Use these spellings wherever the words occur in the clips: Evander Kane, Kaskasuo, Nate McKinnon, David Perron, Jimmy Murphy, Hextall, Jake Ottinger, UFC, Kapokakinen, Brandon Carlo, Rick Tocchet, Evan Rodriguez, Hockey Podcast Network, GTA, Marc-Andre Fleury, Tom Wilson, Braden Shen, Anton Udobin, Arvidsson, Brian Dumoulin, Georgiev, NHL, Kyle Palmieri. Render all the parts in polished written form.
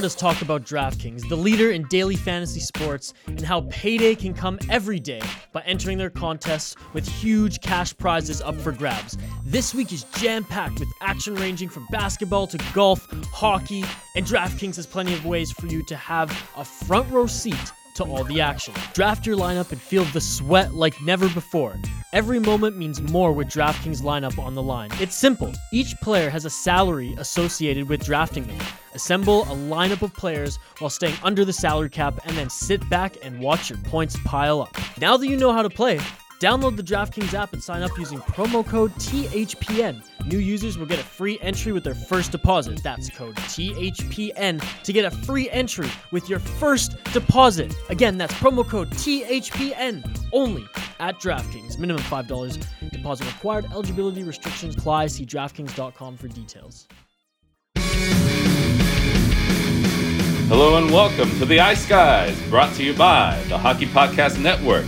heard us talk about DraftKings, the leader in daily fantasy sports, and how payday can come every day by entering their contests with huge cash prizes up for grabs. This week is jam-packed with action ranging from basketball to golf, hockey, and DraftKings has plenty of ways for you to have a front row seat to all the action. Draft your lineup and feel the sweat like never before. Every moment means more with DraftKings lineup on the line. It's simple. Each player has a salary associated with drafting them. Assemble a lineup of players while staying under the salary cap and then sit back and watch your points pile up. Now that you know how to play, download the DraftKings app and sign up using promo code THPN. New users will get a free entry with their first deposit. That's code THPN to get a free entry with your first deposit. Again, that's promo code THPN only at DraftKings. Minimum $5 deposit required. Eligibility restrictions apply. See DraftKings.com for details. Hello and welcome to the Ice Guys, brought to you by the Hockey Podcast Network.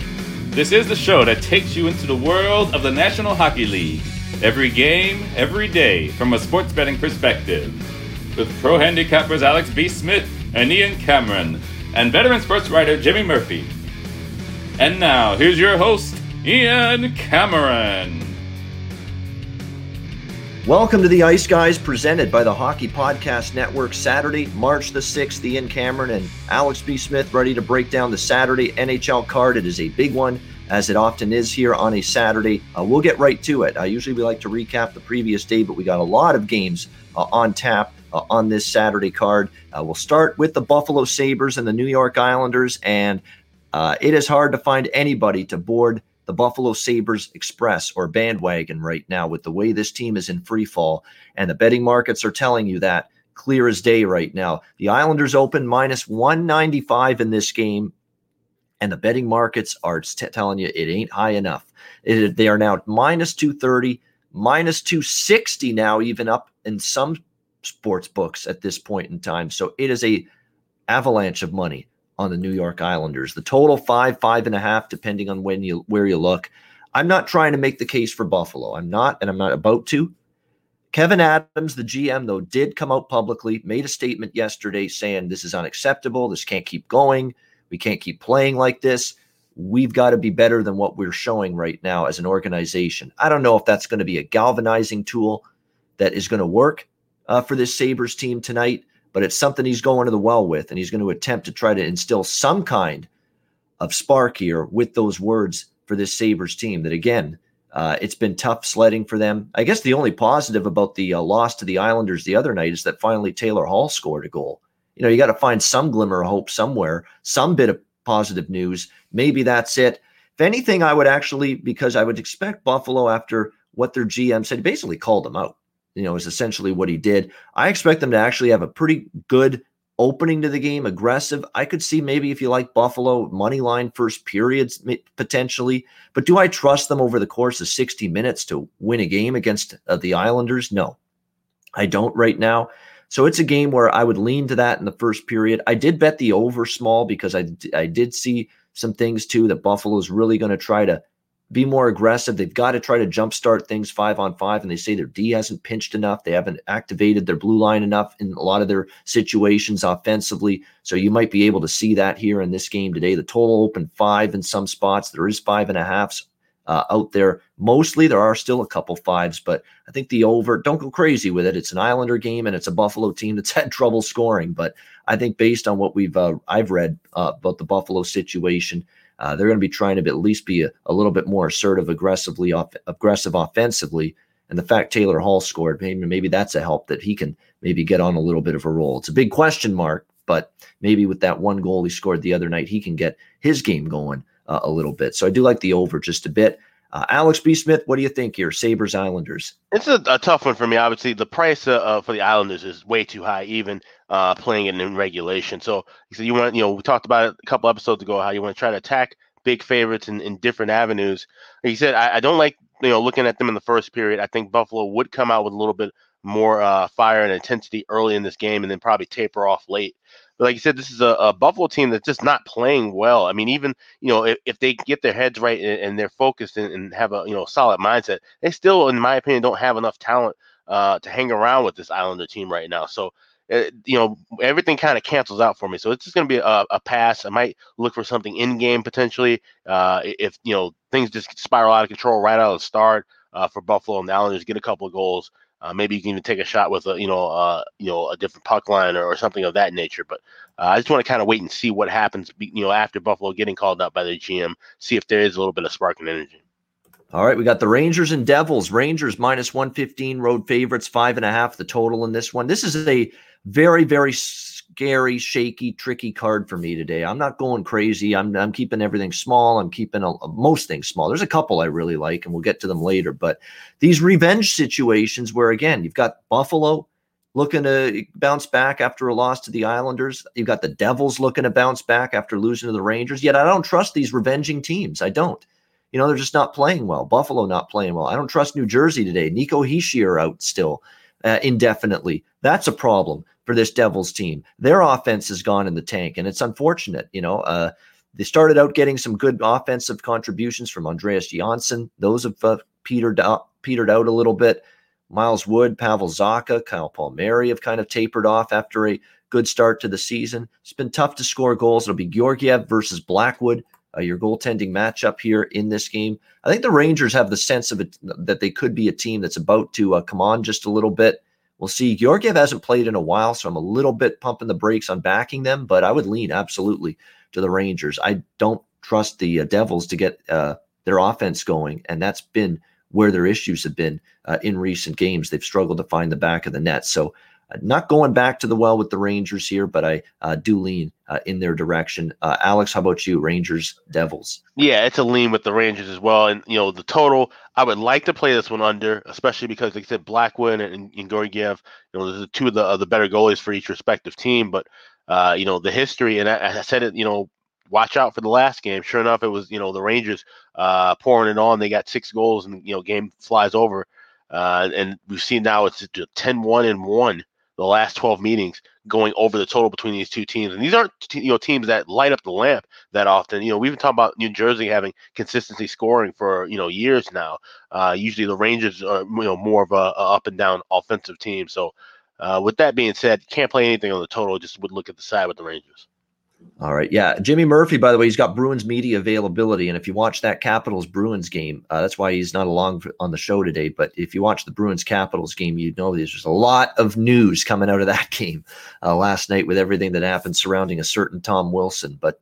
This is the show that takes you into the world of the National Hockey League. Every game, every day, from a sports betting perspective. With pro handicappers Alex B. Smith and Ian Cameron, and veteran sports writer Jimmy Murphy. And now, here's your host, Ian Cameron. Welcome to the Ice Guys, presented by the Hockey Podcast Network. Saturday, March the 6th, Ian Cameron and Alex B. Smith ready to break down the Saturday NHL card. It is a big one, as it often is here on a Saturday. We'll get right to it. Usually we like to recap the previous day, but we got a lot of games on tap on this Saturday card. We'll start with the Buffalo Sabres and the New York Islanders, and it is hard to find anybody to board the Buffalo Sabres Express or bandwagon right now with the way this team is in free fall. And the betting markets are telling you that clear as day right now. The Islanders open minus 195 in this game. And the betting markets are telling you it ain't high enough. They are now minus 230, minus 260 now, even up in some sports books at this point in time. So it is an avalanche of money on the New York Islanders. The total 5, 5.5, depending on where you look. I'm not trying to make the case for Buffalo. I'm not, and I'm not about to. Kevin Adams, the GM, though, did come out publicly, made a statement yesterday saying this is unacceptable. This can't keep going. We can't keep playing like this. We've got to be better than what we're showing right now as an organization. I don't know if that's going to be a galvanizing tool that is going to work for this Sabres team tonight, but it's something he's going to the well with, and he's going to attempt to try to instill some kind of spark here with those words for this Sabres team that, again, it's been tough sledding for them. I guess the only positive about the loss to the Islanders the other night is that finally Taylor Hall scored a goal. You know, you got to find some glimmer of hope somewhere, some bit of positive news. Maybe that's it. If anything, I would actually, because I would expect Buffalo, after what their GM said, basically called them out, you know, is essentially what he did. I expect them to actually have a pretty good opening to the game, aggressive. I could see maybe, if you like Buffalo, money line first periods potentially. But do I trust them over the course of 60 minutes to win a game against the Islanders? No, I don't right now. So it's a game where I would lean to that in the first period. I did bet the over small because I did see some things too that Buffalo's really going to try to be more aggressive. They've got to try to jumpstart things 5-on-5, and they say their D hasn't pinched enough. They haven't activated their blue line enough in a lot of their situations offensively. So you might be able to see that here in this game today. The total opened 5 in some spots. There is 5.5s out there. Mostly there are still a couple 5s, but I think the over, don't go crazy with it. It's an Islander game, and it's a Buffalo team that's had trouble scoring. But I think based on what I've read about the Buffalo situation, they're going to be trying to at least be a little bit more assertive, aggressive offensively. And the fact Taylor Hall scored, maybe that's a help that he can maybe get on a little bit of a roll. It's a big question mark, but maybe with that one goal he scored the other night, he can get his game going a little bit. So I do like the over just a bit. Alex B. Smith, what do you think here? Sabres, Islanders. It's a tough one for me. Obviously, the price for the Islanders is way too high, even playing it in regulation. So you want, we talked about it a couple episodes ago, how you want to try to attack big favorites in different avenues. Like you said, I don't like, looking at them in the first period. I think Buffalo would come out with a little bit more fire and intensity early in this game, and then probably taper off late. But like you said, this is a Buffalo team that's just not playing well. I mean, even, if they get their heads right and they're focused and have a, solid mindset, they still, in my opinion, don't have enough talent to hang around with this Islander team right now. So you know, everything kind of cancels out for me. So it's just going to be a pass. I might look for something in game potentially. If, you know, things just spiral out of control right out of the start for Buffalo and the Islanders, get a couple of goals. Maybe you can even take a shot with a different puck line or something of that nature. But I just want to kind of wait and see what happens, you know, after Buffalo getting called up by the GM, see if there is a little bit of spark and energy. All right, we got the Rangers and Devils. Rangers minus 115, road favorites, 5.5 the total in this one. This is a very, very scary, shaky, tricky card for me today. I'm not going crazy. I'm keeping everything small. I'm keeping most things small. There's a couple I really like, and we'll get to them later. But these revenge situations where, again, you've got Buffalo looking to bounce back after a loss to the Islanders. You've got the Devils looking to bounce back after losing to the Rangers. Yet I don't trust these revenging teams. I don't. You know, they're just not playing well. Buffalo not playing well. I don't trust New Jersey today. Nico Hischier out still indefinitely. That's a problem for this Devils team. Their offense has gone in the tank, and it's unfortunate. You know, they started out getting some good offensive contributions from Andreas Janssen. Those have petered out a little bit. Miles Wood, Pavel Zaka, Kyle Palmieri have kind of tapered off after a good start to the season. It's been tough to score goals. It'll be Georgiev versus Blackwood. Your goaltending matchup here in this game. I think the Rangers have the sense of it, that they could be a team that's about to come on just a little bit. We'll see. Georgiev hasn't played in a while, so I'm a little bit pumping the brakes on backing them, but I would lean absolutely to the Rangers. I don't trust the Devils to get their offense going, and that's been where their issues have been in recent games. They've struggled to find the back of the net. So not going back to the well with the Rangers here, but I do lean in their direction. Alex, how about you? Rangers, Devils. Yeah, it's a lean with the Rangers as well. And, you know, the total, I would like to play this one under, especially because, like I said, Blackwood and Georgiev, you know, there's two of the better goalies for each respective team. But, you know, the history, and I said it, you know, watch out for the last game. Sure enough, it was, you know, the Rangers pouring it on. They got 6 goals and, you know, game flies over. And we've seen now it's 10-1-1. The last 12 meetings going over the total between these two teams. And these aren't, you know, teams that light up the lamp that often. You know, we've been talking about New Jersey having consistency scoring for, you know, years now. Usually the Rangers are, you know, more of a up and down offensive team. So with that being said, can't play anything on the total. Just would look at the side with the Rangers. All right. Yeah. Jimmy Murphy, by the way, he's got Bruins media availability. And if you watch that Capitals Bruins game, that's why he's not along on the show today. But if you watch the Bruins Capitals game, you'd know there's just a lot of news coming out of that game last night with everything that happened surrounding a certain Tom Wilson. But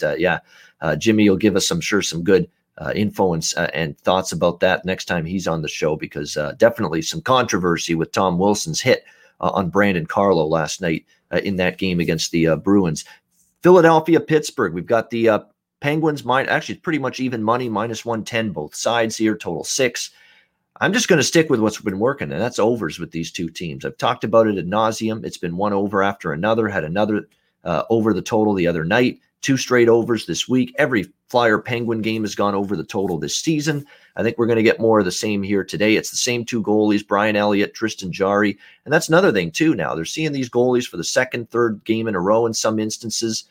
Jimmy will give us, I'm sure, some good info and thoughts about that next time he's on the show, because definitely some controversy with Tom Wilson's hit on Brandon Carlo last night in that game against the Bruins. Philadelphia, Pittsburgh. We've got the Penguins, actually pretty much even money, minus 110, both sides here, total 6. I'm just going to stick with what's been working, and that's overs with these two teams. I've talked about it ad nauseum. It's been one over after another, had another over the total the other night, 2 straight overs this week. Every Flyer-Penguin game has gone over the total this season. I think we're going to get more of the same here today. It's the same 2 goalies, Brian Elliott, Tristan Jari. And that's another thing, too, now. They're seeing these goalies for the 2nd, 3rd game in a row in some instances.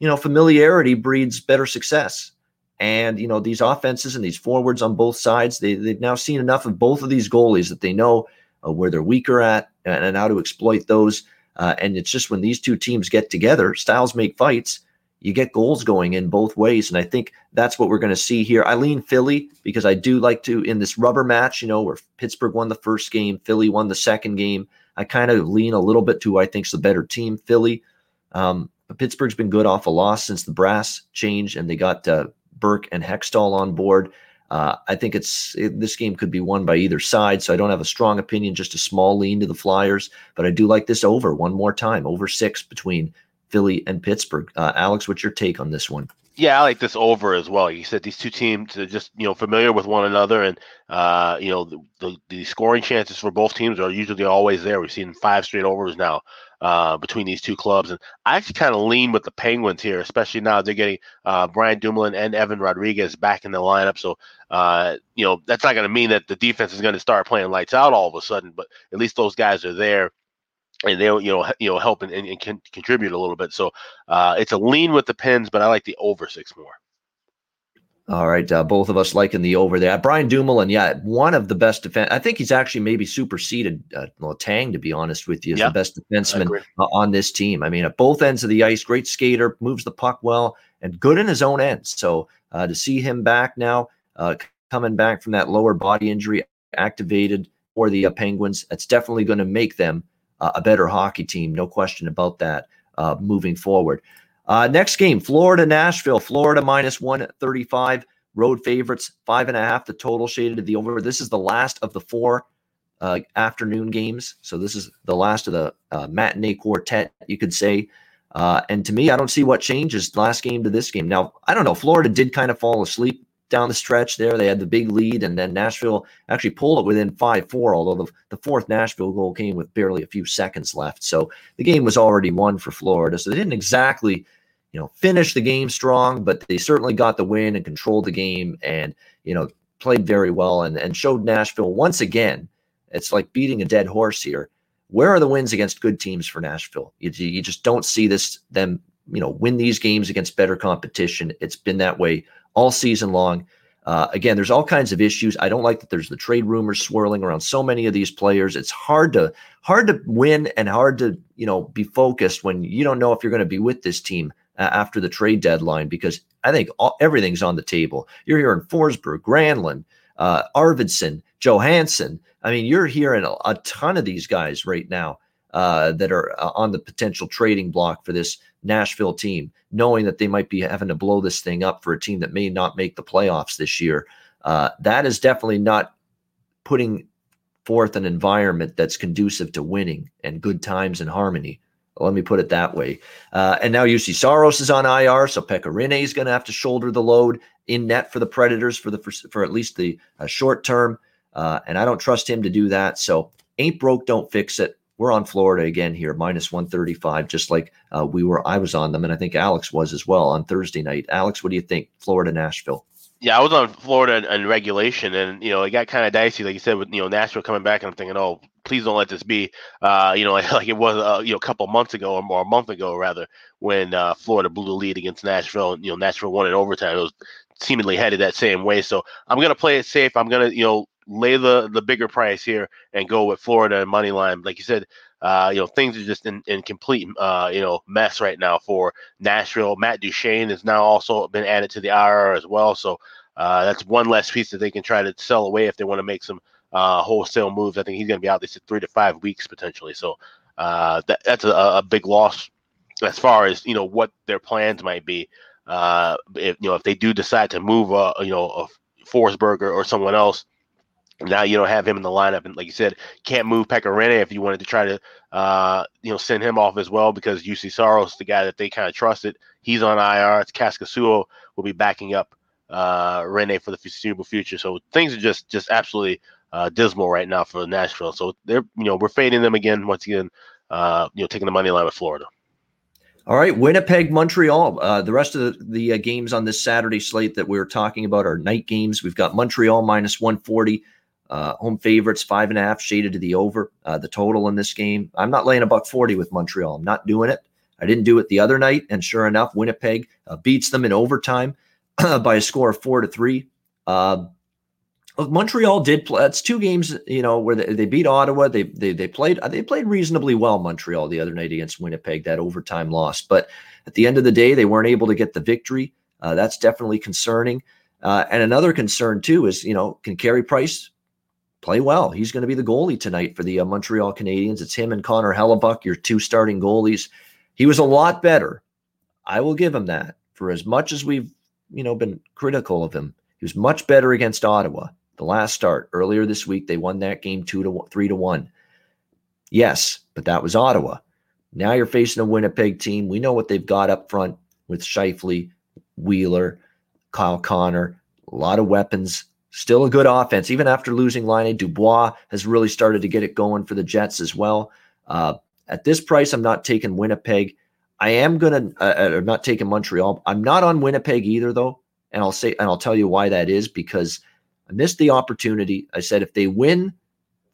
You know, familiarity breeds better success. And, you know, these offenses and these forwards on both sides, they've now seen enough of both of these goalies that they know where they're weaker at and how to exploit those. And it's just when these two teams get together, styles make fights. You get goals going in both ways, and I think that's what we're going to see here. I lean Philly because I do like to, in this rubber match, you know, where Pittsburgh won the first game, Philly won the second game. I kind of lean a little bit to who I think's the better team, Philly. But Pittsburgh's been good off a loss since the brass change, and they got Burke and Hextall on board. I think this game could be won by either side, so I don't have a strong opinion, just a small lean to the Flyers. But I do like this over one more time, over 6 between Philly and Pittsburgh. Alex, what's your take on this one? Yeah, I like this over as well. You said these two teams are just, you know, familiar with one another, and you know, the scoring chances for both teams are usually always there. We've seen 5 straight overs now between these two clubs, and I actually kind of lean with the Penguins here, especially now they're getting Brian Dumoulin and Evan Rodriguez back in the lineup. So you know, that's not going to mean that the defense is going to start playing lights out all of a sudden, but at least those guys are there. And they'll, you know, help and can contribute a little bit. So it's a lean with the Pens, but I like the over 6 more. All right, both of us liking the over there. Brian Dumoulin, yeah, one of the best defense. I think he's actually maybe superseded Letang, to be honest with you, is the best defenseman on this team. I mean, at both ends of the ice, great skater, moves the puck well, and good in his own end. So to see him back now, coming back from that lower body injury, activated for the Penguins, that's definitely going to make them a better hockey team, no question about that, moving forward. Next game, Florida-Nashville. Florida minus 135. Road favorites, 5.5. The total shaded to the over. This is the last of the four afternoon games. So this is the last of the matinee quartet, you could say. And to me, I don't see what changes last game to this game. Now, I don't know. Florida did kind of fall asleep down the stretch there. They had the big lead, and then Nashville actually pulled it within 5-4, although the fourth Nashville goal came with barely a few seconds left. So the game was already won for Florida. So they didn't exactly – finish the game strong, but they certainly got the win and controlled the game and, played very well and showed Nashville once again. It's like beating a dead horse here. Where are the wins against good teams for Nashville? You just don't see them, win these games against better competition. It's been that way all season long. Again, there's all kinds of issues. I don't like that there's the trade rumors swirling around so many of these players. It's hard to win and hard to, be focused when you don't know if you're going to be with this team after the trade deadline, because I think everything's on the table. You're hearing Forsberg, Granlund, Arvidsson, Johansson. I mean, you're hearing a ton of these guys right now that are on the potential trading block for this Nashville team, knowing that they might be having to blow this thing up for a team that may not make the playoffs this year. That is definitely not putting forth an environment that's conducive to winning and good times and harmony. Let me put it that way. And now Juuse Saros is on IR, so Pekka Rinne is going to have to shoulder the load in net for the Predators for at least the short term. And I don't trust him to do that. So ain't broke, don't fix it. We're on Florida again here, minus 135, just like I was on them, and I think Alex was as well on Thursday night. Alex, what do you think, Florida, Nashville? Yeah, I was on Florida in regulation, and it got kind of dicey, like you said, with Nashville coming back, and I'm thinking, oh, please don't let this be, like it was, a couple months ago or a month ago rather, when Florida blew the lead against Nashville, and Nashville won in overtime. It was seemingly headed that same way. So I'm gonna play it safe. I'm gonna lay the bigger price here and go with Florida and money line. Like you said, things are just in complete mess right now for Nashville. Matt Duchene has now also been added to the IR as well, so that's one less piece that they can try to sell away if they want to make some wholesale moves. I think he's going to be out. They said 3 to 5 weeks potentially. So that's a big loss as far as what their plans might be. If they do decide to move, a Forsberg or someone else, now you don't have him in the lineup, and like you said, can't move Pekka Rinne if you wanted to try to send him off as well, because Juuse Saros, the guy that they kind of trusted, he's on IR. It's Kaskasuo will be backing up Rinne for the foreseeable future. So things are just absolutely dismal right now for Nashville. So they're, we're fading them once again, taking the money line with Florida. All right. Winnipeg, Montreal, the rest of the games on this Saturday slate that we were talking about are night games. We've got Montreal minus 140, home favorites, 5.5 shaded to the over, the total in this game. I'm not laying $1.40 with Montreal. I'm not doing it. I didn't do it the other night. And sure enough, Winnipeg beats them in overtime by a score of 4-3. Montreal did play. That's two games, where they beat Ottawa. They played reasonably well, Montreal, the other night against Winnipeg, that overtime loss. But at the end of the day, they weren't able to get the victory. That's definitely concerning. And another concern too is, can Carey Price play well? He's going to be the goalie tonight for the Montreal Canadiens. It's him and Connor Hellebuyck, your two starting goalies. He was a lot better. I will give him that. For as much as we've been critical of him, he was much better against Ottawa. The last start earlier this week, they won that game 3-1. Yes, but that was Ottawa. Now you're facing a Winnipeg team. We know what they've got up front with Shifley, Wheeler, Kyle Connor, a lot of weapons, still a good offense. Even after losing Laine, Dubois has really started to get it going for the Jets as well. At this price, I'm not taking Winnipeg. I'm not taking Montreal. I'm not on Winnipeg either, though. And I'll tell you why that is, because I missed the opportunity. I said if they win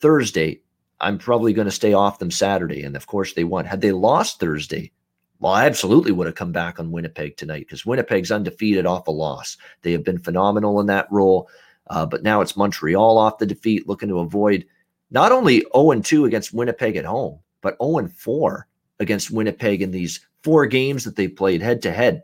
Thursday, I'm probably going to stay off them Saturday. And, of course, they won. Had they lost Thursday, Well, I absolutely would have come back on Winnipeg tonight because Winnipeg's undefeated off a loss. They have been phenomenal in that role, but now it's Montreal off the defeat, looking to avoid not only 0-2 against Winnipeg at home, but 0-4 against Winnipeg in these four games that they played head-to-head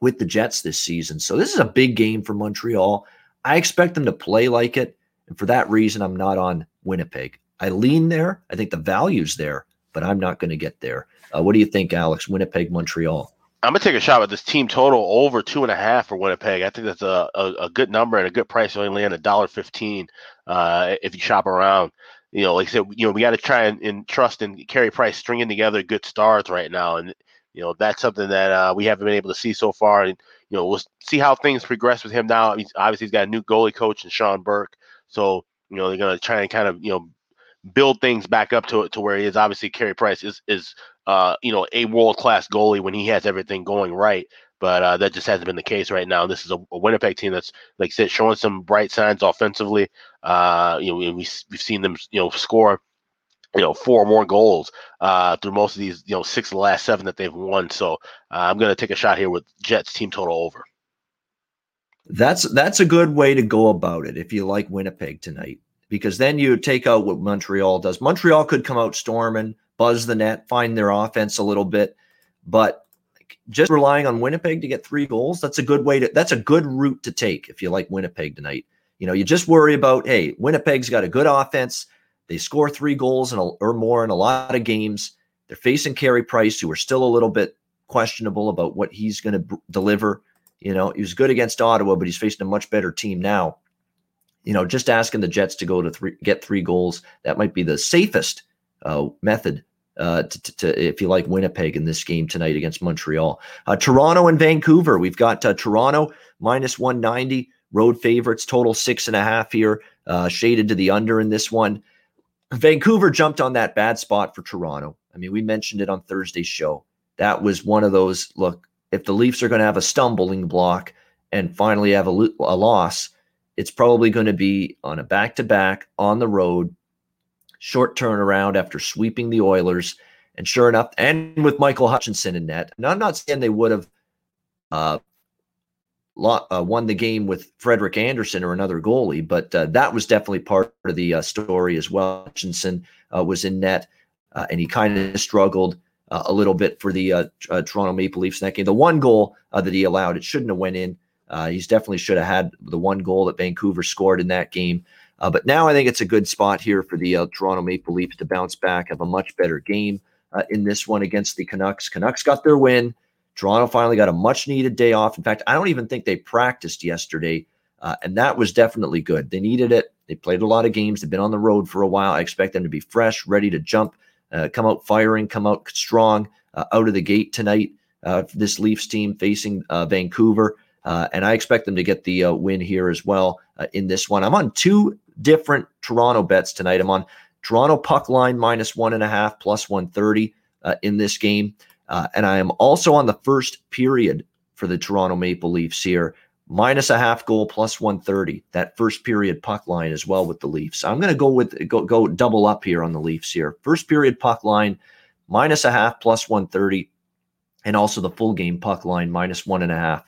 with the Jets this season. So this is a big game for Montreal. I expect them to play like it, and for that reason, I'm not on Winnipeg. I lean there. I think the value's there, but I'm not going to get there. What do you think, Alex? Winnipeg, Montreal. I'm going to take a shot at this team total over 2.5 for Winnipeg. I think that's a good number and a good price. Only land $1.15 if you shop around. You know, like I said, you know, we got to try and trust in Carey Price stringing together good starts right now. And, you know, that's something that we haven't been able to see so far. And, you know, we'll see how things progress with him now. Obviously, he's got a new goalie coach in Sean Burke. So, you know, they're going to try and kind of, you know, build things back up to where he is. Obviously, Carey Price is you know, a world-class goalie when he has everything going right, but that just hasn't been the case right now. This is a Winnipeg team that's, like I said, showing some bright signs offensively. You know, we've seen them, you know, score, you know, 4 more goals through most of these, you know, 6 of the last 7 that they've won. So I'm going to take a shot here with Jets team total over. That's a good way to go about it if you like Winnipeg tonight, because then you take out what Montreal does. Montreal could come out storming, buzz the net, find their offense a little bit, but just relying on Winnipeg to get 3 goals, that's a good route to take if you like Winnipeg tonight. You know, you just worry about, hey, Winnipeg's got a good offense. They score 3 goals or more in a lot of games. They're facing Carey Price, who are still a little bit questionable about what he's going to deliver. You know, he was good against Ottawa, but he's facing a much better team now. You know, just asking the Jets to go to get 3 goals, that might be the safest method to if you like Winnipeg in this game tonight against Montreal. Toronto and Vancouver. We've got Toronto minus 190, road favorites, total 6.5 here, shaded to the under in this one. Vancouver jumped on that bad spot for Toronto. I mean, we mentioned it on Thursday's show. That was one of those, look, if the Leafs are going to have a stumbling block and finally have a loss, it's probably going to be on a back-to-back, on the road, short turnaround after sweeping the Oilers. And sure enough, and with Michael Hutchinson in net. And I'm not saying they would have won the game with Frederik Andersen or another goalie, but that was definitely part of the story as well. Hutchinson was in net, and he kind of struggled a little bit for the Toronto Maple Leafs in that game. The one goal that he allowed, it shouldn't have went in. He's definitely should have had the one goal that Vancouver scored in that game. But now I think it's a good spot here for the Toronto Maple Leafs to bounce back, have a much better game in this one against the Canucks. Canucks got their win. Toronto finally got a much-needed day off. In fact, I don't even think they practiced yesterday, and that was definitely good. They needed it. They played a lot of games. They've been on the road for a while. I expect them to be fresh, ready to jump, come out firing, come out strong out of the gate tonight. This Leafs team facing Vancouver. And I expect them to get the win here as well in this one. I'm on 2 different Toronto bets tonight. I'm on Toronto puck line minus 1.5 plus 130 in this game. And I am also on the first period for the Toronto Maple Leafs here. Minus a half goal plus 130. That first period puck line as well with the Leafs. I'm going to go double up here on the Leafs here. First period puck line minus a half plus 130. And also the full game puck line minus 1.5.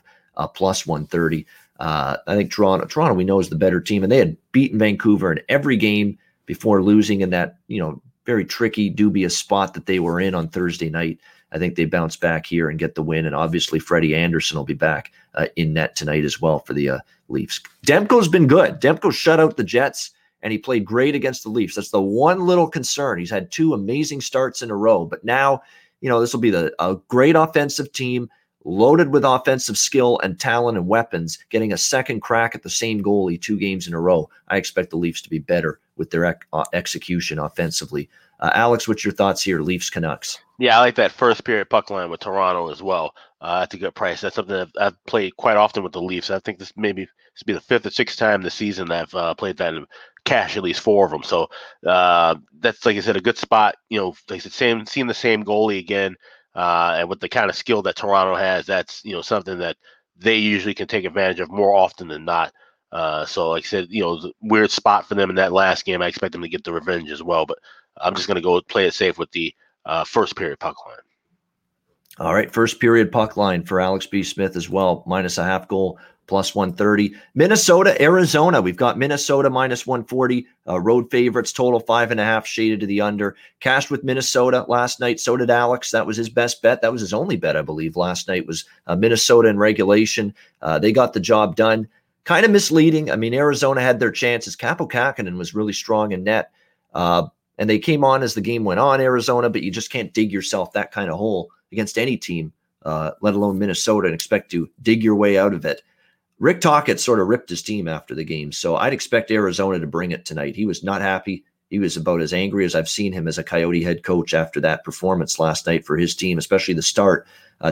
Plus 130. I think Toronto we know is the better team, and they had beaten Vancouver in every game before losing in that, you know, very tricky, dubious spot that they were in on Thursday night. I think they bounce back here and get the win, and obviously Freddie Andersen will be back in net tonight as well for the Leafs. Demko's been good. Demko shut out the Jets, and he played great against the Leafs. That's the one little concern. He's had 2 amazing starts in a row, but now, you know, this will be a great offensive team, loaded with offensive skill and talent and weapons, getting a second crack at the same goalie 2 games in a row. I expect the Leafs to be better with their execution offensively. Alex, what's your thoughts here, Leafs-Canucks? Yeah, I like that first period puck line with Toronto as well. That's a good price. That's something that I've played quite often with the Leafs. I think this will be the 5th or 6th time this season that I've played that in cash, at least 4 of them. So that's, like I said, a good spot. You know, like I said, seeing the same goalie again. And with the kind of skill that Toronto has, that's, you know, something that they usually can take advantage of more often than not. So, like I said, you know, weird spot for them in that last game. I expect them to get the revenge as well, but I'm just going to go play it safe with the first period puck line. All right, first period puck line for Alex B. Smith as well, minus a half goal, plus 130. Minnesota, Arizona. We've got Minnesota minus 140. Road favorites, total 5.5, shaded to the under. Cashed with Minnesota last night. So did Alex. That was his best bet. That was his only bet, I believe, last night was Minnesota in regulation. They got the job done. Kind of misleading. I mean, Arizona had their chances. Kapokakinen was really strong in net. And they came on as the game went on, Arizona, but you just can't dig yourself that kind of hole against any team, let alone Minnesota, and expect to dig your way out of it. Rick Tocchet sort of ripped his team after the game, so I'd expect Arizona to bring it tonight. He was not happy. He was about as angry as I've seen him as a Coyote head coach after that performance last night for his team, especially the start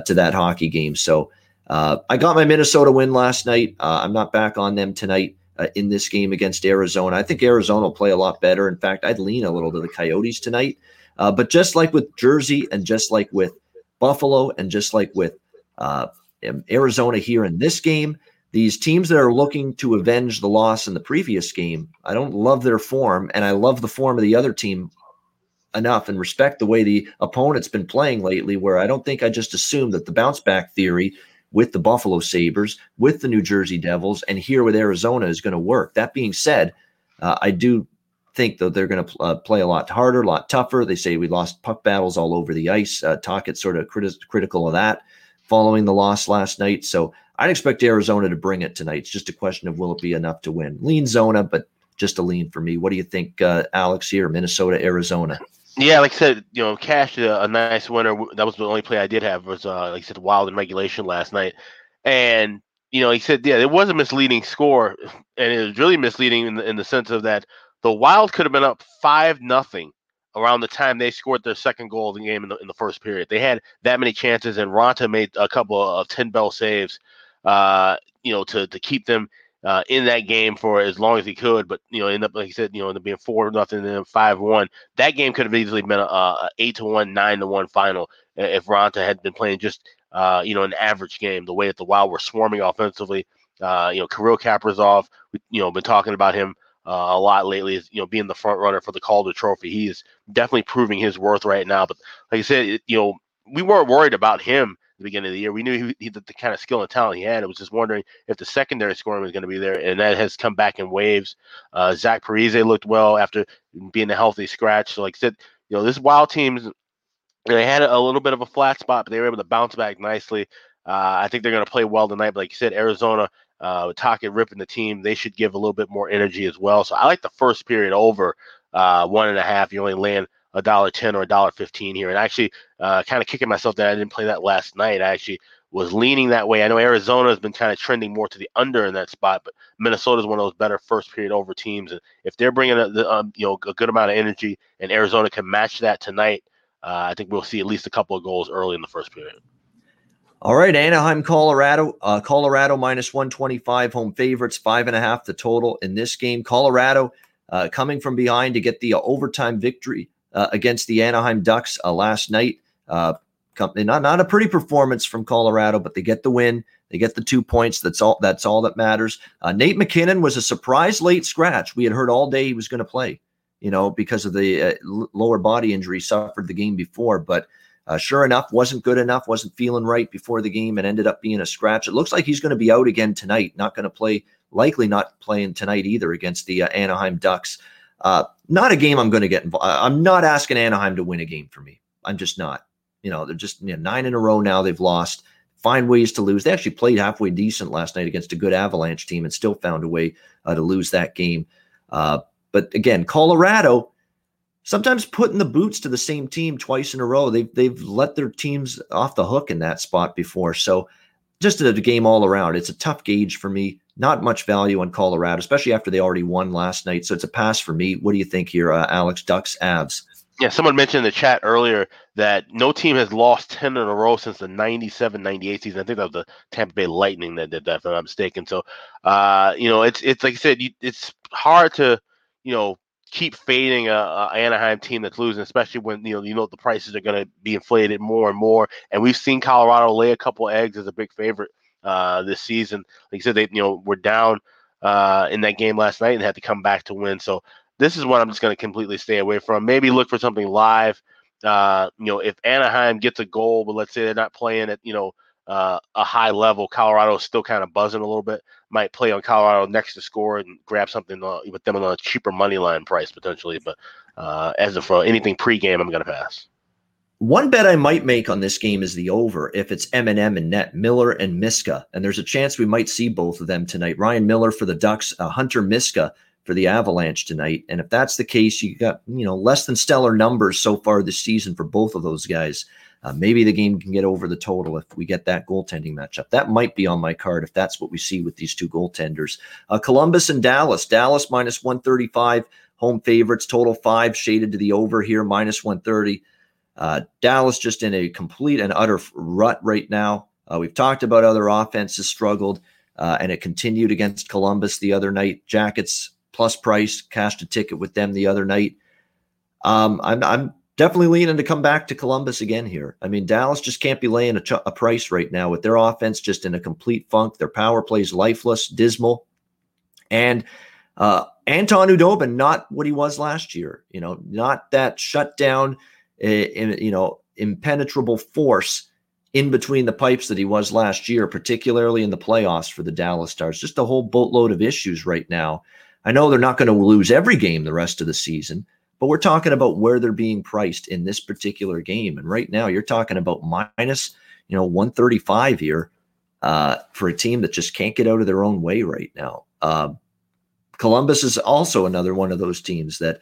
to that hockey game. So I got my Minnesota win last night. I'm not back on them tonight in this game against Arizona. I think Arizona will play a lot better. In fact, I'd lean a little to the Coyotes tonight. But just like with Jersey and just like with Buffalo and just like with Arizona here in this game, these teams that are looking to avenge the loss in the previous game, I don't love their form, and I love the form of the other team enough and respect the way the opponent's been playing lately, where I don't think I just assume that the bounce-back theory with the Buffalo Sabres, with the New Jersey Devils, and here with Arizona is going to work. That being said, I do think that they're going to play a lot harder, a lot tougher. They say we lost puck battles all over the ice. Tockett's sort of critical of that following the loss last night, so I'd expect Arizona to bring it tonight. It's just a question of will it be enough to win. Lean Zona, but just a lean for me. What do you think, Alex, here, Minnesota, Arizona? Yeah, like I said, you know, cashed a nice winner. That was the only play I did have was, like I said, Wild in regulation last night. And, you know, he said, yeah, it was a misleading score, and it was really misleading in the sense of that the Wild could have been up 5-0 around the time they scored their second goal of the game in the first period. They had that many chances, and Ronta made a couple of 10-bell saves. You know, to keep them in that game for as long as he could, but you know, end up like you said, you know, end up being 4-0 and then 5-1. That game could have easily been a 8-1, 9-1 final if Ronta had been playing just you know, an average game. The way that the Wild were swarming offensively, you know, Kirill Kaprizov, you know, been talking about him a lot lately as, you know, being the front runner for the Calder Trophy. He is definitely proving his worth right now. But like I said, you know, we weren't worried about him the beginning of the year. We knew the kind of skill and talent he had. I was just wondering if the secondary scoring was going to be there, and that has come back in waves. Zach Parise looked well after being a healthy scratch. So like I said, you know, this Wild team, they had a little bit of a flat spot, but they were able to bounce back nicely. I think they're going to play well tonight. But like you said, Arizona, with Tocchet ripping the team, they should give a little bit more energy as well. So I like the first period over 1.5. You only land $1.10 or $1.15 here. And actually kind of kicking myself that I didn't play that last night. I actually was leaning that way. I know Arizona has been kind of trending more to the under in that spot, but Minnesota is one of those better first period over teams. And if they're bringing you know, a good amount of energy and Arizona can match that tonight, I think we'll see at least a couple of goals early in the first period. All right, Anaheim, Colorado. Colorado minus 125, home favorites, 5.5 the total in this game. Colorado coming from behind to get the overtime victory against the Anaheim Ducks last night. Not a pretty performance from Colorado, but they get the win. They get the 2 points. That's all that matters. Nate McKinnon was a surprise late scratch. We had heard all day he was going to play, you know, because of the lower body injury suffered the game before. But sure enough, wasn't good enough, wasn't feeling right before the game, and ended up being a scratch. It looks like he's going to be out again tonight, not going to play, likely not playing tonight either against the Anaheim Ducks. Not a game I'm going to get involved. I'm not asking Anaheim to win a game for me. I'm just not. You know, they're just 9 in a row now they've lost. Find ways to lose. They actually played halfway decent last night against a good Avalanche team and still found a way to lose that game. But again, Colorado sometimes putting the boots to the same team twice in a row. They've let their teams off the hook in that spot before. So just a game all around. It's a tough gauge for me. Not much value on Colorado, especially after they already won last night. So it's a pass for me. What do you think here, Alex? Ducks, Avs. Yeah, someone mentioned in the chat earlier that no team has lost 10 in a row since the 97-98 season. I think that was the Tampa Bay Lightning that did that, if I'm not mistaken. So, you know, it's like I said, it's hard to, you know, keep fading a Anaheim team that's losing, especially when you know the prices are going to be inflated more and more. And we've seen Colorado lay a couple eggs as a big favorite this season. Like I said, they were down in that game last night and had to come back to win. So this is one I'm just going to completely stay away from. Maybe look for something live if Anaheim gets a goal, but let's say they're not playing at, a high level, Colorado's still kind of buzzing a little bit, might play on Colorado next to score and grab something with them on a cheaper money line price potentially. But as of anything pregame, I'm going to pass. One bet I might make on this game is the over if it's M&M and net, Miller and Miska. And there's a chance we might see both of them tonight. Ryan Miller for the Ducks, Hunter Miska for the Avalanche tonight. And if that's the case, you got, less than stellar numbers so far this season for both of those guys. Maybe the game can get over the total if we get that goaltending matchup. That might be on my card if that's what we see with these two goaltenders. Columbus and Dallas. Dallas minus 135, home favorites, total 5, shaded to the over here, minus 130. Dallas just in a complete and utter rut right now. We've talked about other offenses struggled, and it continued against Columbus the other night. Jackets plus Price cashed a ticket with them the other night. I'm definitely leaning to come back to Columbus again here. I mean, Dallas just can't be laying a price right now with their offense just in a complete funk. Their power plays lifeless, dismal, and Anton Udobin, not what he was last year. Not that shutdown, impenetrable force in between the pipes that he was last year, particularly in the playoffs for the Dallas Stars. Just a whole boatload of issues right now. I know they're not going to lose every game the rest of the season, but we're talking about where they're being priced in this particular game. And right now you're talking about minus, 135 here for a team that just can't get out of their own way right now. Columbus is also another one of those teams that,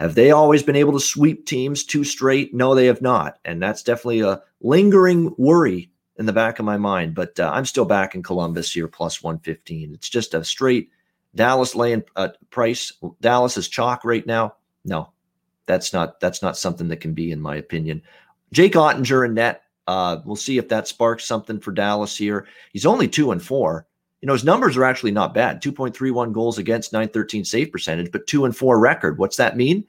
have they always been able to sweep teams 2 straight? No, they have not. And that's definitely a lingering worry in the back of my mind. But I'm still back in Columbus here, plus 115. It's just a straight Dallas laying price. Dallas is chalk right now. No, that's not something that can be, in my opinion. Jake Ottinger in net. We'll see if that sparks something for Dallas here. He's only 2-4. His numbers are actually not bad. 2.31 goals against, .913 save percentage, but 2-4 record. What's that mean?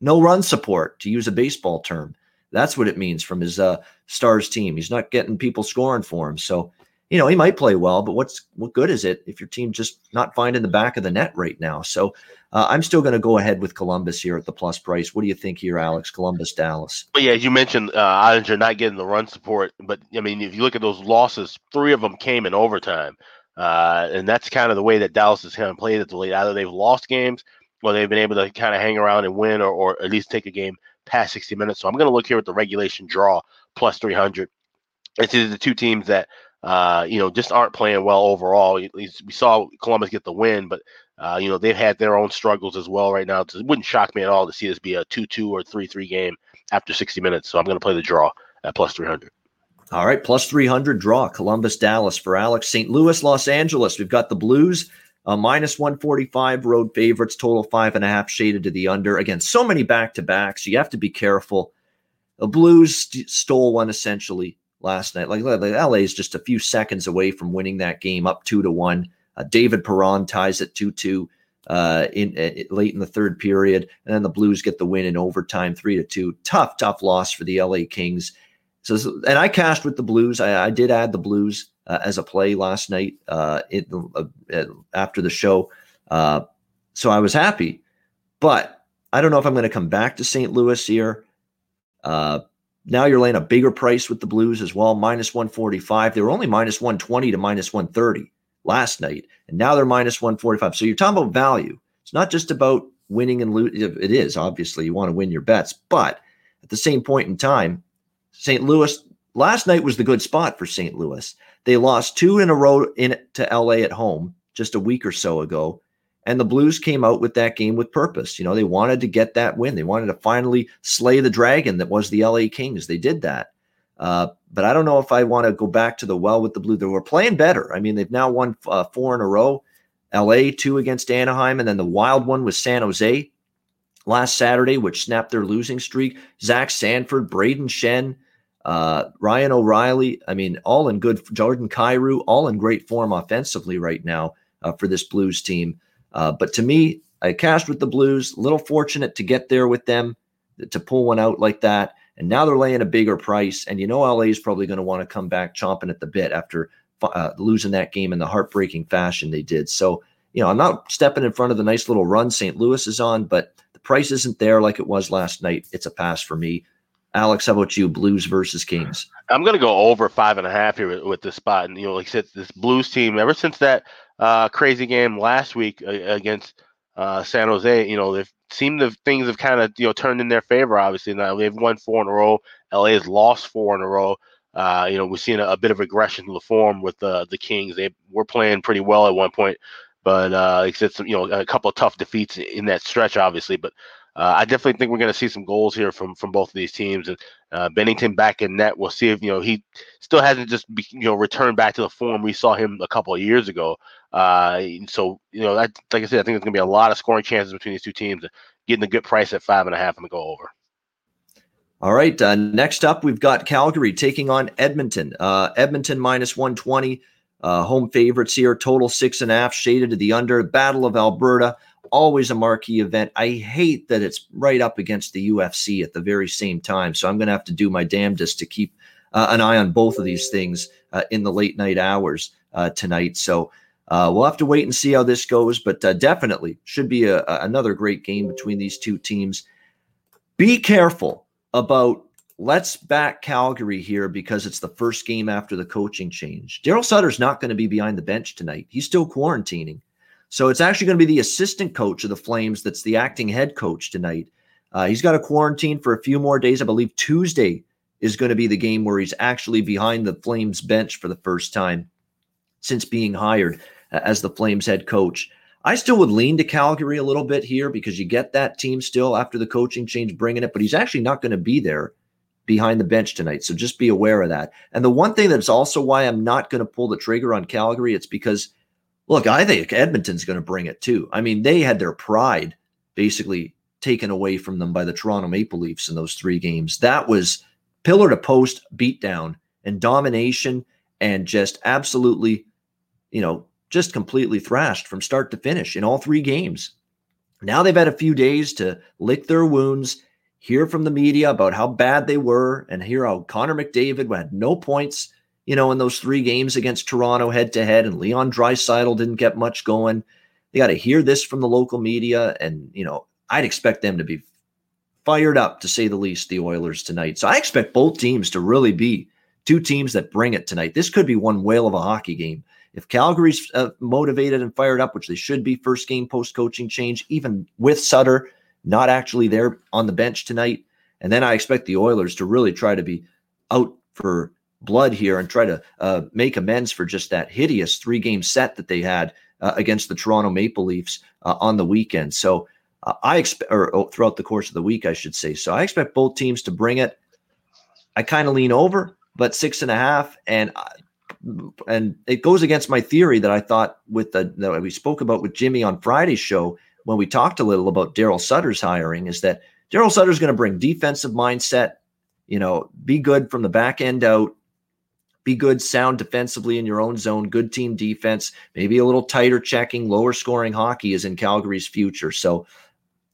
No run support, to use a baseball term. That's what it means from his Stars team. He's not getting people scoring for him. So, he might play well, but what good is it if your team just not finding the back of the net right now? So I'm still going to go ahead with Columbus here at the plus price. What do you think here, Alex? Columbus, Dallas. Well, yeah, you mentioned Ottinger not getting the run support, but if you look at those losses, 3 of them came in overtime, and that's kind of the way that Dallas has kind of played it the late. Either they've lost games, or they've been able to kind of hang around and win, or at least take a game past 60 minutes. So I'm going to look here at the regulation draw plus 300. It's the two teams that just aren't playing well overall. At least we saw Columbus get the win, but. They've had their own struggles as well right now. So it wouldn't shock me at all to see this be a 2-2 or 3-3 game after 60 minutes. So I'm going to play the draw at plus 300. All right, plus 300 draw, Columbus, Dallas for Alex. St. Louis, Los Angeles. We've got the Blues, minus 145 road favorites, total 5.5 shaded to the under. Again, so many back-to-backs. You have to be careful. The Blues stole one essentially last night. Like LA is just a few seconds away from winning that game up 2-1. David Perron ties it 2-2 late in the third period. And then the Blues get the win in overtime, 3-2. Tough loss for the LA Kings. So, and I cashed with the Blues. I did add the Blues as a play last night after the show. So I was happy. But I don't know if I'm going to come back to St. Louis here. Now you're laying a bigger price with the Blues as well, minus 145. They were only minus 120 to minus 130. Last night, and now they're minus 145. So you're talking about value. It's not just about winning and losing. It is, obviously, you want to win your bets. But at the same point in time, St. Louis, last night was the good spot for St. Louis. They lost 2 in a row to LA at home just a week or so ago, and the Blues came out with that game with purpose. They wanted to get that win. They wanted to finally slay the dragon that was the LA Kings. They did that. But I don't know if I want to go back to the well with the Blues. They were playing better. They've now won 4 in a row. LA, 2 against Anaheim, and then the wild one was San Jose last Saturday, which snapped their losing streak. Zach Sanford, Braden Shen, Ryan O'Reilly. All in good. Jordan Kyrou, all in great form offensively right now for this Blues team. But to me, I cashed with the Blues. A little fortunate to get there with them to pull one out like that. And now they're laying a bigger price. And LA is probably going to want to come back chomping at the bit after losing that game in the heartbreaking fashion they did. So, I'm not stepping in front of the nice little run St. Louis is on, but the price isn't there like it was last night. It's a pass for me. Alex, how about you? Blues versus Kings. I'm going to go over 5.5 here with this spot. And, you know, like I said, this Blues team, ever since that crazy game last week against San Jose, you know, they've seemed to things have kind of, you know, turned in their favor, obviously. Now they've won 4 in a row. LA has lost 4 in a row. You know, we've seen a bit of aggression to the form with the Kings. They were playing pretty well at one point, but like I said, some, you know, a couple of tough defeats in that stretch, obviously. But I definitely think we're going to see some goals here from both of these teams. And Bennington back in net. We'll see if, you know, he still hasn't just, you know, returned back to the form we saw him a couple of years ago. So, you know, that, like I said, I think there's going to be a lot of scoring chances between these two teams. Getting a good price at 5.5, I'm going to go over. All right. Next up, we've got Calgary taking on Edmonton. Edmonton minus 120. Home favorites here. Total 6.5, shaded to the under. Battle of Alberta. Always a marquee event. I hate that it's right up against the UFC at the very same time. So I'm going to have to do my damnedest to keep an eye on both of these things in the late night hours tonight. So we'll have to wait and see how this goes, but definitely should be another great game between these two teams. Be careful about let's back Calgary here because it's the first game after the coaching change. Daryl Sutter's not going to be behind the bench tonight. He's still quarantining. So it's actually going to be the assistant coach of the Flames that's the acting head coach tonight. He's got to quarantine for a few more days. I believe Tuesday is going to be the game where he's actually behind the Flames bench for the first time since being hired as the Flames head coach. I still would lean to Calgary a little bit here because you get that team still after the coaching change bringing it, but he's actually not going to be there behind the bench tonight. So just be aware of that. And the one thing that's also why I'm not going to pull the trigger on Calgary, it's because look, I think Edmonton's going to bring it too. I mean, they had their pride basically taken away from them by the Toronto Maple Leafs in those 3 games. That was pillar to post beatdown and domination and just absolutely, you know, just completely thrashed from start to finish in all 3 games. Now they've had a few days to lick their wounds, hear from the media about how bad they were, and hear how Connor McDavid had no points, you know, in those 3 games against Toronto head-to-head, and Leon Draisaitl didn't get much going. They got to hear this from the local media, and, you know, I'd expect them to be fired up, to say the least, the Oilers tonight. So I expect both teams to really be two teams that bring it tonight. This could be one whale of a hockey game. If Calgary's motivated and fired up, which they should be, first game post-coaching change, even with Sutter not actually there on the bench tonight, and then I expect the Oilers to really try to be out for blood here and try to make amends for just that hideous 3-game set that they had against the Toronto Maple Leafs on the weekend. So I expect, or throughout the course of the week, I should say. So I expect both teams to bring it. I kind of lean over, but 6.5, and it goes against my theory that I thought with that we spoke about with Jimmy on Friday's show when we talked a little about Daryl Sutter's hiring, is that Daryl Sutter's going to bring defensive mindset, you know, be good from the back end out, be good, sound defensively in your own zone, good team defense, maybe a little tighter checking, lower scoring hockey is in Calgary's future. So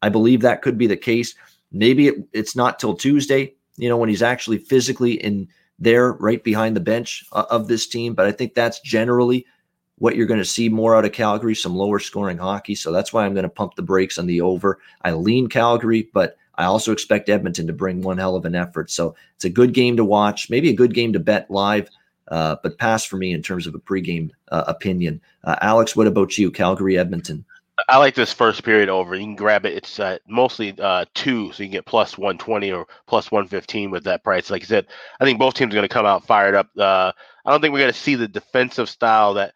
I believe that could be the case. Maybe it's not till Tuesday, you know, when he's actually physically in there right behind the bench of this team. But I think that's generally what you're going to see more out of Calgary, some lower scoring hockey. So that's why I'm going to pump the brakes on the over. I lean Calgary, but I also expect Edmonton to bring one hell of an effort. So it's a good game to watch, maybe a good game to bet live, but pass for me in terms of a pregame opinion. Alex, what about you? Calgary, Edmonton. I like this first period over. You can grab it. It's mostly 2, so you can get plus 120 or plus 115 with that price. Like I said, I think both teams are going to come out fired up. I don't think we're going to see the defensive style that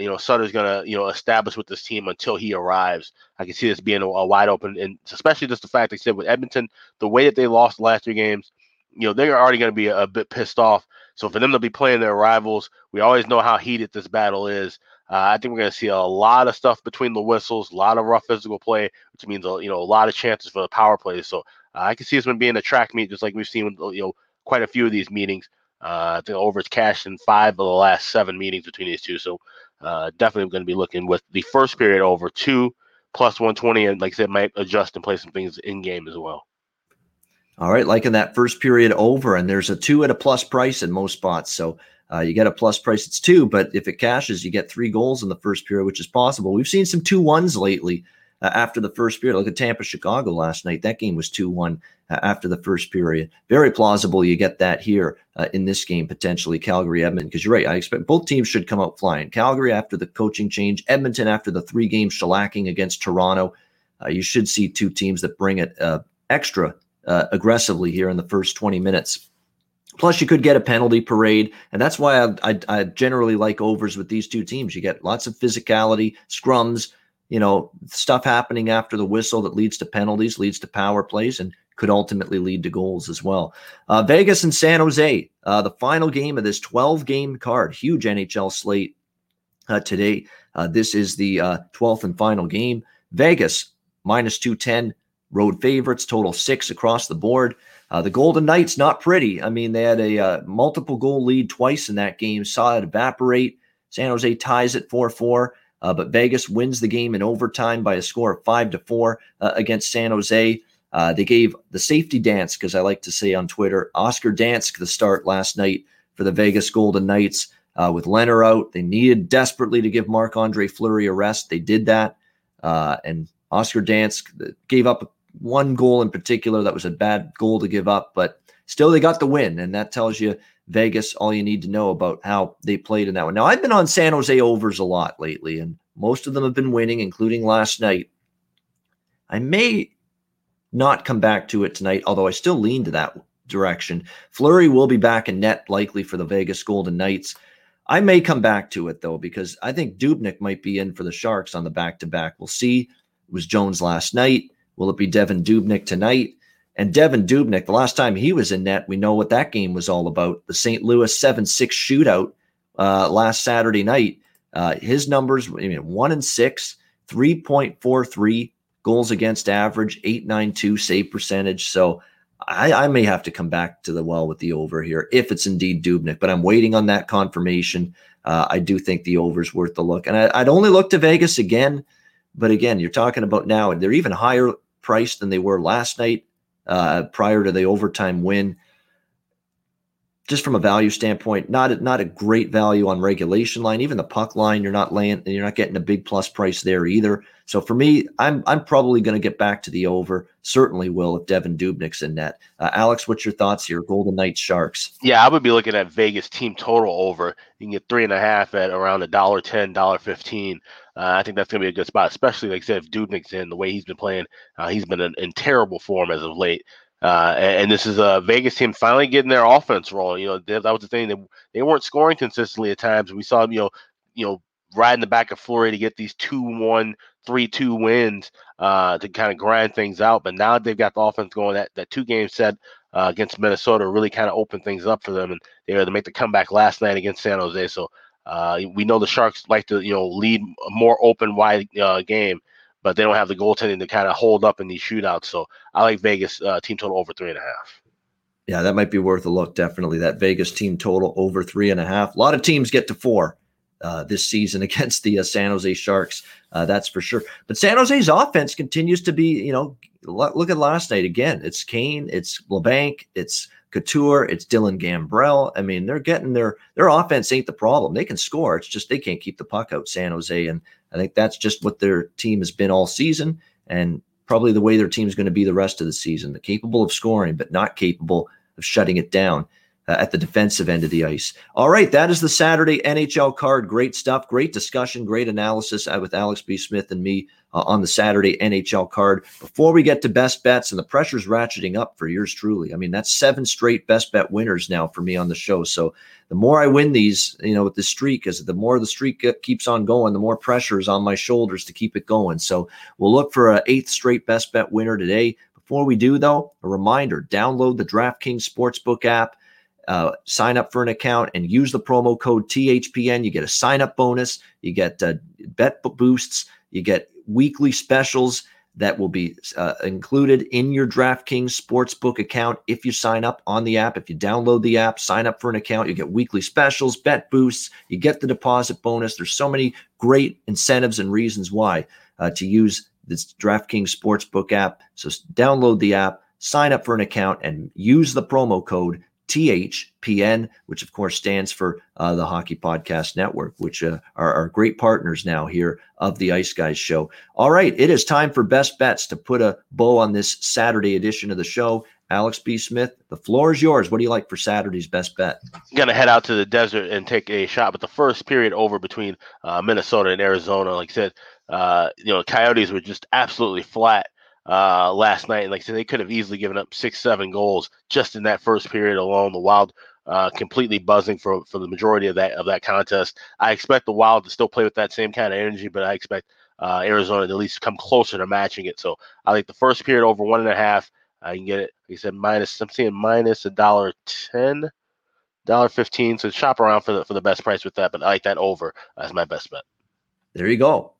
you know, Sutter's going to, you know, establish with this team until he arrives. I can see this being a wide open, and especially just the fact, like I said, with Edmonton, the way that they lost the last 3 games, you know, they're already going to be a bit pissed off. So for them to be playing their rivals, we always know how heated this battle is. I think we're going to see a lot of stuff between the whistles, a lot of rough physical play, which means, you know, a lot of chances for the power plays. So I can see this one being a track meet, just like we've seen, you know, quite a few of these meetings. I think over's cashed in 5 of the last 7 meetings between these two. So definitely going to be looking with the first period over 2 plus 120. And like I said, might adjust and play some things in game as well. All right. Like in that first period over, and there's a 2 at a plus price in most spots. So you get a plus price, it's 2, but if it cashes, you get 3 goals in the first period, which is possible. We've seen some 2-1s lately after the first period. Look at Tampa-Chicago last night. That game was 2-1 after the first period. Very plausible you get that here in this game, potentially Calgary-Edmonton, because you're right. I expect both teams should come out flying. Calgary after the coaching change, Edmonton after the three-game shellacking against Toronto. You should see two teams that bring it extra aggressively here in the first 20 minutes. Plus, you could get a penalty parade, and that's why I generally like overs with these two teams. You get lots of physicality, scrums, you know, stuff happening after the whistle that leads to penalties, leads to power plays, and could ultimately lead to goals as well. Vegas and San Jose, the final game of this 12-game card, huge NHL slate today. This is the 12th and final game. Vegas, minus 210, road favorites, total 6 across the board. The Golden Knights, not pretty. I mean, they had a multiple goal lead twice in that game, saw it evaporate. San Jose ties it 4-4, but Vegas wins the game in overtime by a score of 5-4 against San Jose. They gave the safety dance, because I like to say on Twitter, Oscar Dansk the start last night for the Vegas Golden Knights with Leonard out. They needed desperately to give Marc-Andre Fleury a rest. They did that, and Oscar Dansk gave up one goal in particular that was a bad goal to give up, but still they got the win, and that tells you Vegas all you need to know about how they played in that one. Now, I've been on San Jose overs a lot lately, and most of them have been winning, including last night. I may not come back to it tonight, although I still lean to that direction. Fleury will be back in net likely for the Vegas Golden Knights. I may come back to it, though, because I think Dubnyk might be in for the Sharks on the back-to-back. We'll see. It was Jones last night. Will it be Devin Dubnyk tonight? And Devin Dubnyk, the last time he was in net, we know what that game was all about. The St. Louis 7-6 shootout last Saturday night. His numbers, 1-6, 3.43 goals against average, 892 save percentage. So I may have to come back to the well with the over here if it's indeed Dubnyk, but I'm waiting on that confirmation. I do think the over's worth the look. And I'd only look to Vegas again. But again, you're talking about now, and they're even higher priced than they were last night prior to the overtime win. Just from a value standpoint, not a great value on regulation line. Even the puck line, you're not getting a big plus price there either. So for me, I'm probably going to get back to the over. Certainly will if Devin Dubnyk's in net. Alex, what's your thoughts here? Golden Knights Sharks. Yeah, I would be looking at Vegas team total over. You can get 3.5 at around $1.10, $1.15. I think that's going to be a good spot, especially like I said, if Dubnyk's in the way he's been playing. He's been in terrible form as of late. And this is a Vegas team finally getting their offense rolling. You know, that was the thing, that they weren't scoring consistently at times. We saw them, you know, riding the back of Fleury to get these 2-1, 3-2 wins to kind of grind things out. But now they've got the offense going. That two-game set against Minnesota really kind of opened things up for them, and they were able to make the comeback last night against San Jose. So we know the Sharks like to, lead a more open, wide game. But they don't have the goaltending to kind of hold up in these shootouts. So I like Vegas team total over 3.5. Yeah, that might be worth a look, definitely. That Vegas team total over 3.5. A lot of teams get to 4 this season against the San Jose Sharks. That's for sure. But San Jose's offense continues to be, look at last night again. It's Kane, it's LeBanc, it's Couture, it's Dylan Gambrell. I mean, they're getting their offense ain't the problem. They can score. It's just they can't keep the puck out, San Jose, and I think that's just what their team has been all season, and probably the way their team's going to be the rest of the season. They're capable of scoring, but not capable of shutting it down at the defensive end of the ice. All right, that is the Saturday NHL card. Great stuff, great discussion, great analysis with Alex B. Smith and me on the Saturday NHL card. Before we get to best bets, and the pressure's ratcheting up for yours truly. I mean, that's 7 straight best bet winners now for me on the show. So the more I win these, with the streak, is the more the streak keeps on going, the more pressure is on my shoulders to keep it going. So we'll look for an 8th straight best bet winner today. Before we do, though, a reminder, download the DraftKings Sportsbook app. Sign up for an account and use the promo code THPN. You get a sign-up bonus. You get bet boosts. You get weekly specials that will be included in your DraftKings Sportsbook account if you sign up on the app. If you download the app, sign up for an account, you get weekly specials, bet boosts. You get the deposit bonus. There's so many great incentives and reasons why to use this DraftKings Sportsbook app. So download the app, sign up for an account, and use the promo code THPN, which of course stands for the Hockey Podcast Network, which are great partners now here of the Ice Guys show. All right, it is time for Best Bets to put a bow on this Saturday edition of the show. Alex B. Smith, the floor is yours. What do you like for Saturday's best bet? I'm going to head out to the desert and take a shot with the first period over between Minnesota and Arizona. Like I said, Coyotes were just absolutely flat last night. And like I said, they could have easily given up 6-7 goals just in that first period alone. The Wild completely buzzing for the majority of that contest. I expect the Wild to still play with that same kind of energy, but I expect Arizona to at least come closer to matching it. So I like the first period over 1.5. I can get it. Like I said, I'm seeing minus $1.10, $1.15. So shop around for the best price with that. But I like that over as my best bet. There you go.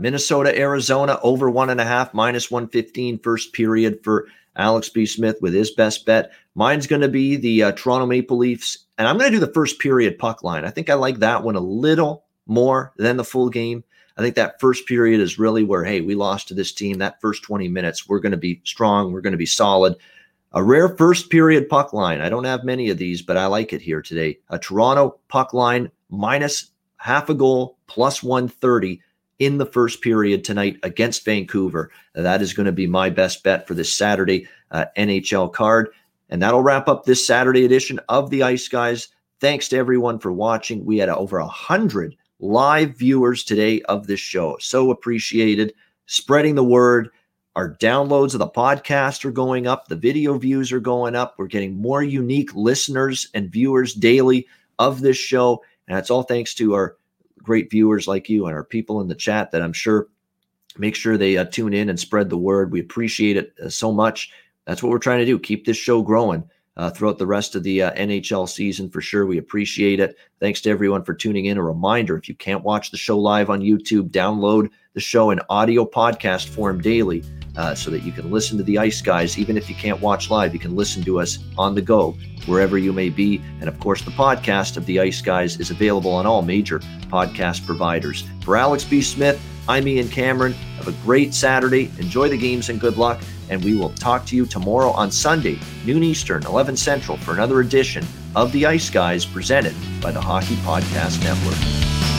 Minnesota, Arizona over 1.5, minus 115. First period for Alex B. Smith with his best bet. Mine's going to be the Toronto Maple Leafs, and I'm going to do the first period puck line. I think I like that one a little more than the full game. I think that first period is really where, hey, we lost to this team. That first 20 minutes, we're going to be strong. We're going to be solid. A rare first period puck line. I don't have many of these, but I like it here today. A Toronto puck line minus half a goal, plus 130 in the first period tonight against Vancouver. That is going to be my best bet for this Saturday NHL card. And that'll wrap up this Saturday edition of the Ice Guys. Thanks to everyone for watching. We had over 100 live viewers today of this show. So appreciated. Spreading the word. Our downloads of the podcast are going up. The video views are going up. We're getting more unique listeners and viewers daily of this show. And that's all thanks to our great viewers like you and our people in the chat that I'm sure make sure they tune in and spread the word. We appreciate it so much. That's what we're trying to do. Keep this show growing throughout the rest of the NHL season for sure. We appreciate it. Thanks to everyone for tuning in. A reminder, if you can't watch the show live on YouTube, download the show in audio podcast form daily so that you can listen to the Ice Guys. Even if you can't watch live, you can listen to us on the go, wherever you may be. And of course, the podcast of the Ice Guys is available on all major podcast providers. For Alex B. Smith, I'm Ian Cameron. Have a great Saturday. Enjoy the games and good luck. And we will talk to you tomorrow on Sunday, noon Eastern, 11 Central, for another edition of the Ice Guys presented by the Hockey Podcast Network.